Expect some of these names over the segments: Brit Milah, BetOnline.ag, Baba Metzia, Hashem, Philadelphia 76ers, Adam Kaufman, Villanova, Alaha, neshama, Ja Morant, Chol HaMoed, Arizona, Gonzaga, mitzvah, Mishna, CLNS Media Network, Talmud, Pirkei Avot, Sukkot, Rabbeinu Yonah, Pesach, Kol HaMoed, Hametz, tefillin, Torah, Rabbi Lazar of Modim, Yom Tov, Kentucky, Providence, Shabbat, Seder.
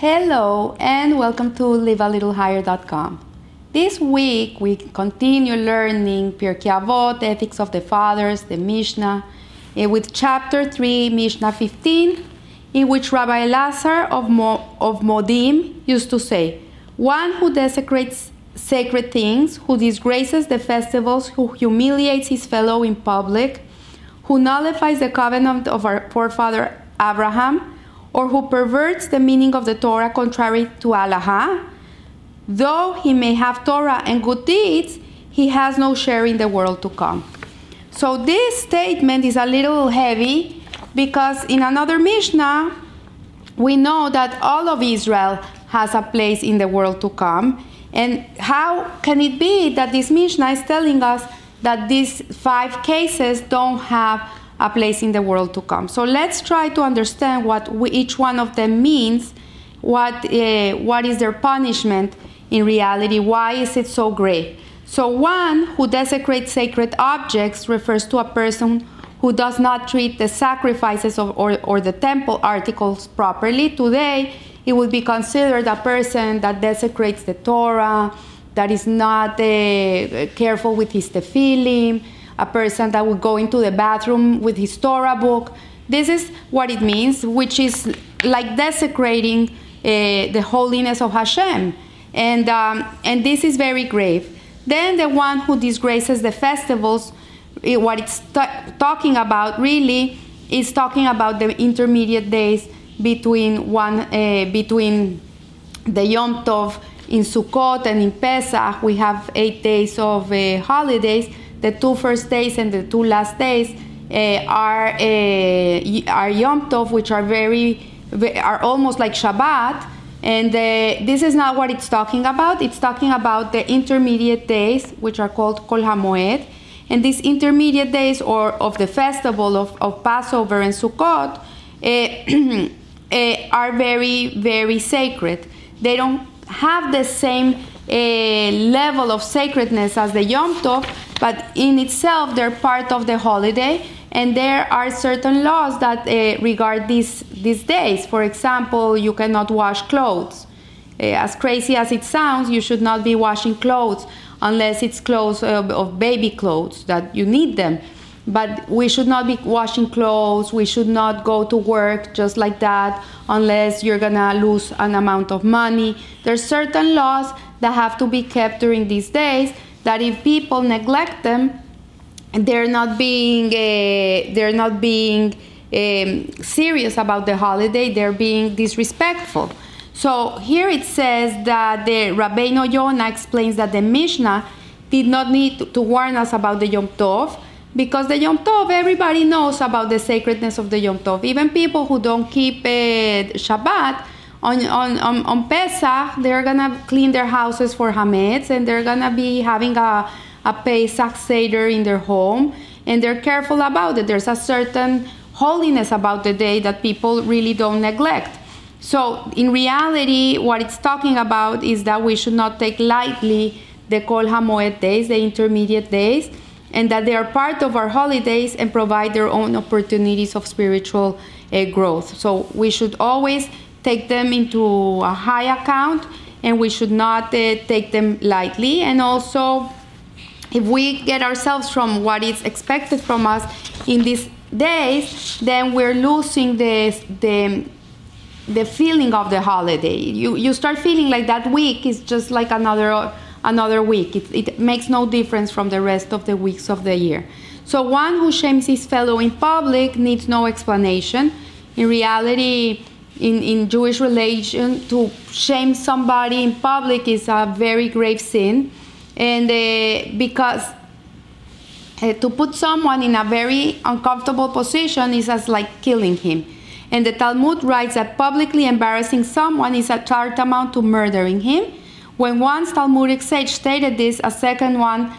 Hello and welcome to livealittlehigher.com. This week we continue learning Pirkei Avot, Ethics of the Fathers, the Mishnah, with Chapter 3, Mishnah 15, in which Rabbi Lazar of Modim used to say, "One who desecrates sacred things, who disgraces the festivals, who humiliates his fellow in public, who nullifies the covenant of our forefather Abraham, or who perverts the meaning of the Torah contrary to Alaha, though he may have Torah and good deeds, he has no share in the world to come." So this statement is a little heavy because in another Mishnah, we know that all of Israel has a place in the world to come. And how can it be that this Mishnah is telling us that these five cases don't have a place in the world to come? So let's try to understand what each one of them means, what is their punishment in reality, why is it so great. So one who desecrates sacred objects refers to a person who does not treat the sacrifices or the temple articles properly. Today, it would be considered a person that desecrates the Torah, that is not careful with his tefillin, a person that would go into the bathroom with his Torah book. This is what it means, which is like desecrating the holiness of Hashem. And this is very grave. Then the one who disgraces the festivals, what it's talking about really is talking about the intermediate days between the Yom Tov in Sukkot and in Pesach. We have 8 days of holidays. The 2 first days and the 2 last days are Yom Tov, which are almost like Shabbat. And this is not what it's talking about. It's talking about the intermediate days, which are called Chol HaMoed. And these intermediate days of the festival of Passover and Sukkot are very, very sacred. They don't have the same level of sacredness as the Yom Tov, but in itself they're part of the holiday, and there are certain laws that regard these days. For example, you cannot wash clothes. As crazy as it sounds, you should not be washing clothes unless it's clothes of baby clothes that you need them. But we should not be washing clothes, we should not go to work just like that unless you're gonna lose an amount of money. There's certain laws that have to be kept during these days that if people neglect them, they're not being serious about the holiday, they're being disrespectful. So here it says that the Rabbeinu Yonah explains that the Mishnah did not need to warn us about the Yom Tov, because the Yom Tov, everybody knows about the sacredness of the Yom Tov. Even people who don't keep Shabbat, on Pesach, they're going to clean their houses for Hametz, and they're going to be having a Pesach Seder in their home, and they're careful about it. There's a certain holiness about the day that people really don't neglect. So in reality, what it's talking about is that we should not take lightly the Kol HaMoed days, the intermediate days, and that they are part of our holidays and provide their own opportunities of spiritual growth. So we should always take them into a high account, and we should not take them lightly. And also, if we get ourselves from what is expected from us in these days, then we're losing the feeling of the holiday. You start feeling like that week is just like another week. It makes no difference from the rest of the weeks of the year. So one who shames his fellow in public needs no explanation. In reality, in Jewish religion, to shame somebody in public is a very grave sin. And because to put someone in a very uncomfortable position is as like killing him. And the Talmud writes that publicly embarrassing someone is a tantamount to murdering him. When one Talmudic sage stated this, a second one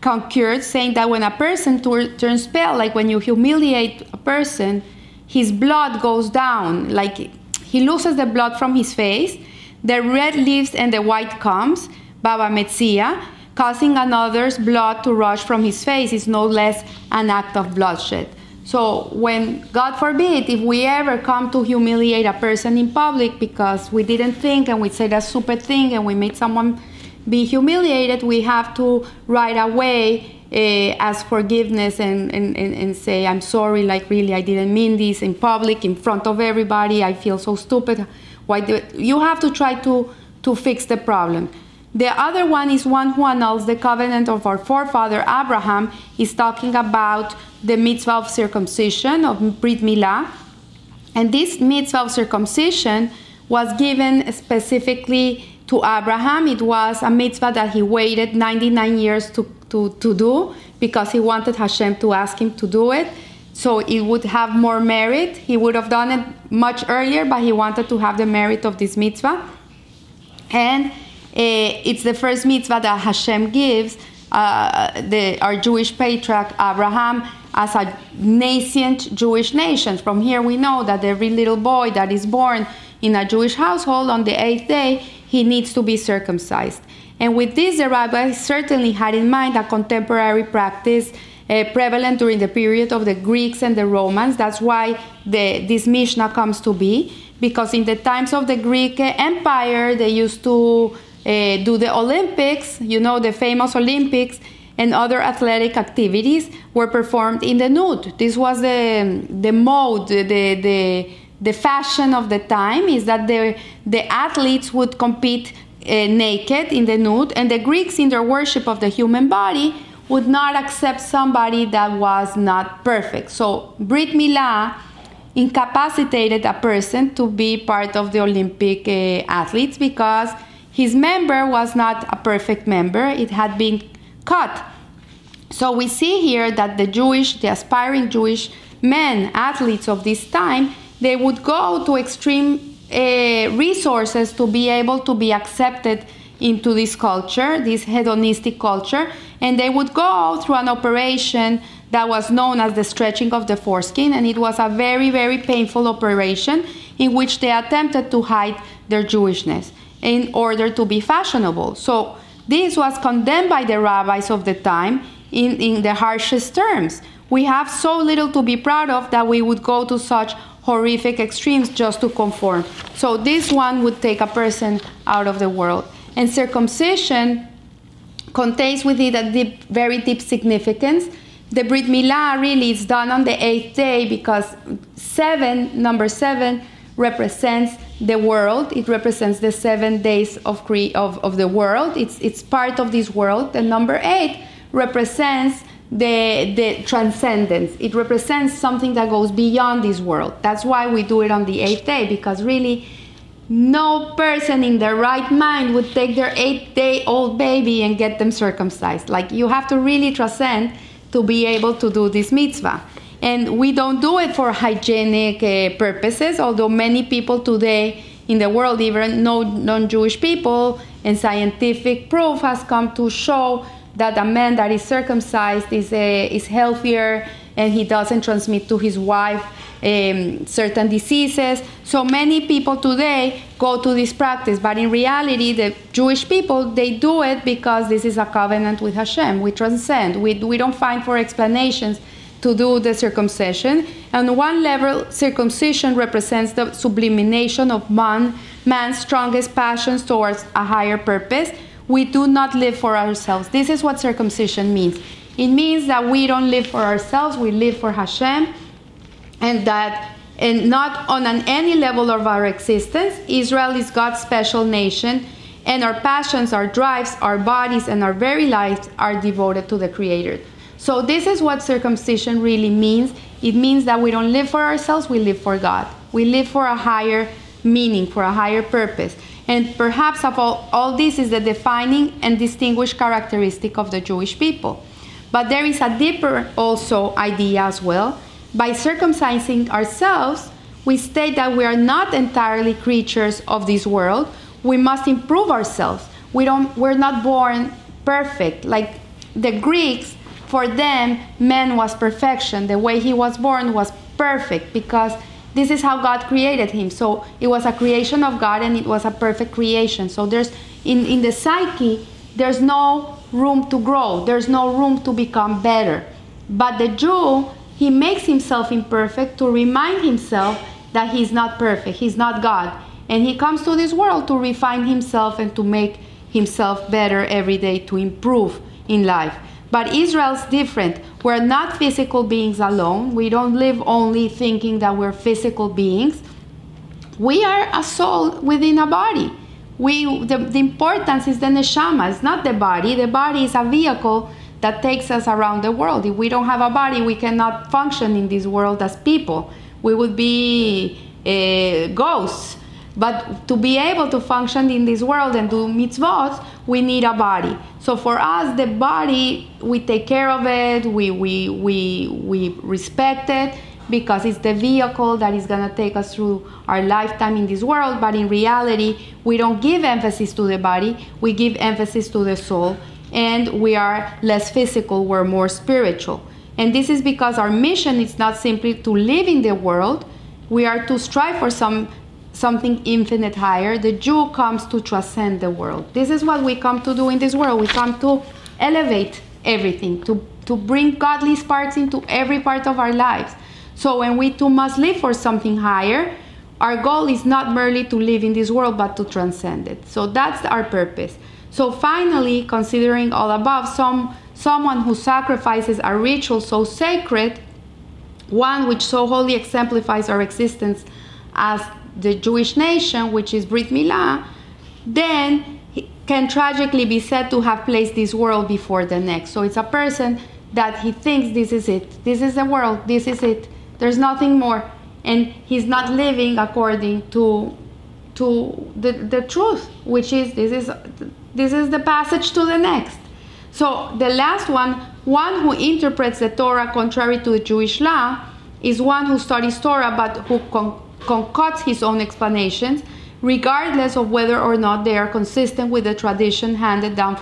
concurred, saying that when a person turns pale, like when you humiliate a person, his blood goes down, like he loses the blood from his face, the red leaves and the white comes, Baba Metzia, causing another's blood to rush from his face is no less an act of bloodshed. So when, God forbid, if we ever come to humiliate a person in public because we didn't think and we said a stupid thing and we made someone be humiliated, we have to right away ask forgiveness and say, I'm sorry, like really, I didn't mean this in public, in front of everybody, I feel so stupid. Why do you have to try to fix the problem? The other one is one who annuls the covenant of our forefather Abraham. Is talking about the mitzvah of circumcision, of Brit Milah. And this mitzvah of circumcision was given specifically to Abraham. It was a mitzvah that he waited 99 years to do because he wanted Hashem to ask him to do it. So it would have more merit. He would have done it much earlier, but he wanted to have the merit of this mitzvah. And it's the first mitzvah that Hashem gives our Jewish patriarch Abraham as a nascent Jewish nation. From here we know that every little boy that is born in a Jewish household on the 8th day, he needs to be circumcised. And with this, the rabbi certainly had in mind a contemporary practice prevalent during the period of the Greeks and the Romans. That's why this Mishnah comes to be, because in the times of the Greek Empire, they used to do the Olympics, you know, the famous Olympics, and other athletic activities were performed in the nude. This was the mode, the fashion of the time, is that the athletes would compete naked in the nude, and the Greeks in their worship of the human body would not accept somebody that was not perfect. So Brit Milah incapacitated a person to be part of the Olympic athletes because his member was not a perfect member. It had been cut. So we see here that the aspiring Jewish men, athletes of this time, they would go to extreme resources to be able to be accepted into this culture, this hedonistic culture, and they would go through an operation that was known as the stretching of the foreskin, and it was a very, very painful operation in which they attempted to hide their Jewishness in order to be fashionable. So this was condemned by the rabbis of the time in the harshest terms. We have so little to be proud of that we would go to such horrific extremes just to conform. So this one would take a person out of the world. And circumcision contains with it a deep, very deep significance. The Brit Milah really is done on the 8th day because number 7, represents the world. It represents the 7 days of the world. It's part of this world. And number 8 represents the transcendence. It represents something that goes beyond this world. That's why we do it on the 8th day, because really no person in their right mind would take their 8-day-old baby and get them circumcised. Like, you have to really transcend to be able to do this mitzvah. And we don't do it for hygienic purposes, although many people today in the world, even non-Jewish people, and scientific proof has come to show that a man that is circumcised is healthier, and he doesn't transmit to his wife certain diseases. So many people today go to this practice, but in reality, the Jewish people, they do it because this is a covenant with Hashem. We transcend. We don't find for explanations to do the circumcision. On one level, circumcision represents the sublimation of man's strongest passions towards a higher purpose. We do not live for ourselves. This is what circumcision means. It means that we don't live for ourselves, we live for Hashem, and not on any level of our existence. Israel is God's special nation, and our passions, our drives, our bodies, and our very lives are devoted to the Creator. So this is what circumcision really means. It means that we don't live for ourselves, we live for God. We live for a higher meaning, for a higher purpose. And perhaps of all this is the defining and distinguished characteristic of the Jewish people. But there is a deeper also idea as well. By circumcising ourselves, we state that we are not entirely creatures of this world. We must improve ourselves. We're not born perfect. Like the Greeks, for them, man was perfection. The way he was born was perfect because this is how God created him. So it was a creation of God, and it was a perfect creation. So there's in the psyche, there's no room to grow. There's no room to become better. But the Jew he makes himself imperfect to remind himself that he's not perfect, he's not God. And he comes to this world to refine himself and to make himself better every day, to improve in life. But Israel's different. We're not physical beings alone. We don't live only thinking that we're physical beings. We are a soul within a body. The importance is the neshama. It's not the body. The body is a vehicle that takes us around the world. If we don't have a body, we cannot function in this world as people. We would be ghosts. But to be able to function in this world and do mitzvot, we need a body. So for us, the body, we take care of it, we respect it, because it's the vehicle that is going to take us through our lifetime in this world. But in reality, we don't give emphasis to the body, we give emphasis to the soul, and we are less physical, we're more spiritual. And this is because our mission is not simply to live in the world, we are to strive for something infinite higher. The Jew comes to transcend the world. This is what we come to do in this world. We come to elevate everything, to bring godly sparks into every part of our lives. So when we too must live for something higher, our goal is not merely to live in this world, but to transcend it. So that's our purpose. So finally, considering all above, someone who sacrifices a ritual so sacred, one which so wholly exemplifies our existence as the Jewish nation, which is Brit Milah, then he can tragically be said to have placed this world before the next. So it's a person that he thinks this is it. This is the world. This is it. There's nothing more. And he's not living according to the truth, which is this is the passage to the next. So the last one who interprets the Torah contrary to the Jewish law, is one who studies Torah but who concocts his own explanations, regardless of whether or not they are consistent with the tradition handed down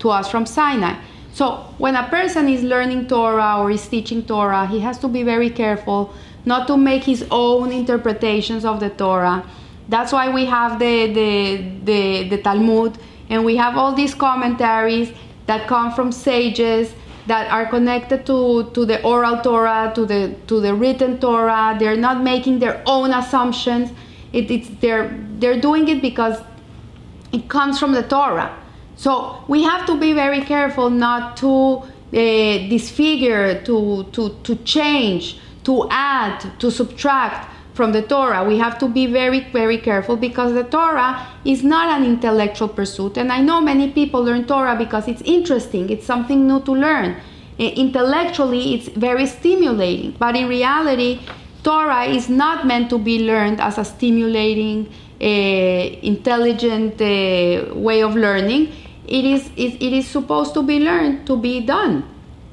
to us from Sinai. So when a person is learning Torah or is teaching Torah, he has to be very careful not to make his own interpretations of the Torah. That's why we have the Talmud, and we have all these commentaries that come from sages that are connected to the oral Torah, to the written Torah. They're not making their own assumptions. They're doing it because it comes from the Torah. So we have to be very careful not to disfigure, to change, to add, to subtract from the Torah. We have to be very, very careful, because the Torah is not an intellectual pursuit. And I know many people learn Torah because it's interesting, it's something new to learn. Intellectually, it's very stimulating. But in reality, Torah is not meant to be learned as a stimulating, intelligent way of learning. It is supposed to be learned, to be done.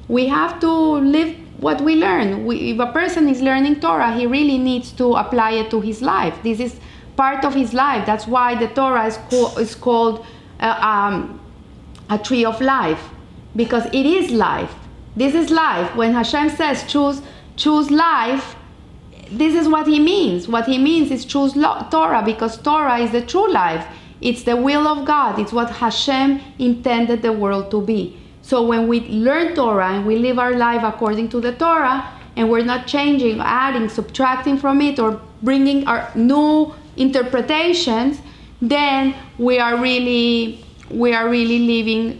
We have to live what we learn. If a person is learning Torah, he really needs to apply it to his life. This is part of his life. That's why the Torah is called a tree of life, because it is life. This is life. When Hashem says choose life, this is what he means. What he means is choose Torah, because Torah is the true life. It's the will of God. It's what Hashem intended the world to be. So when we learn Torah and we live our life according to the Torah, and we're not changing, adding, subtracting from it, or bringing our new interpretations, then we are really living.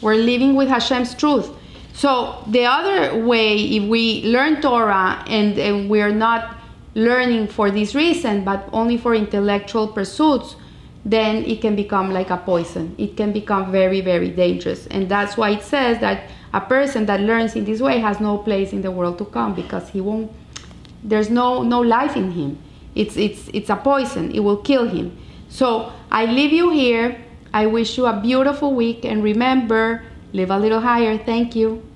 We're living with Hashem's truth. So the other way, if we learn Torah and we're not learning for this reason, but only for intellectual pursuits, then it can become like a poison. It can become very, very dangerous. And that's why it says that a person that learns in this way has no place in the world to come, because he won't, there's no life in him. It's a poison. It will kill him. So I leave you here. I wish you a beautiful week, and remember, live a little higher. Thank you.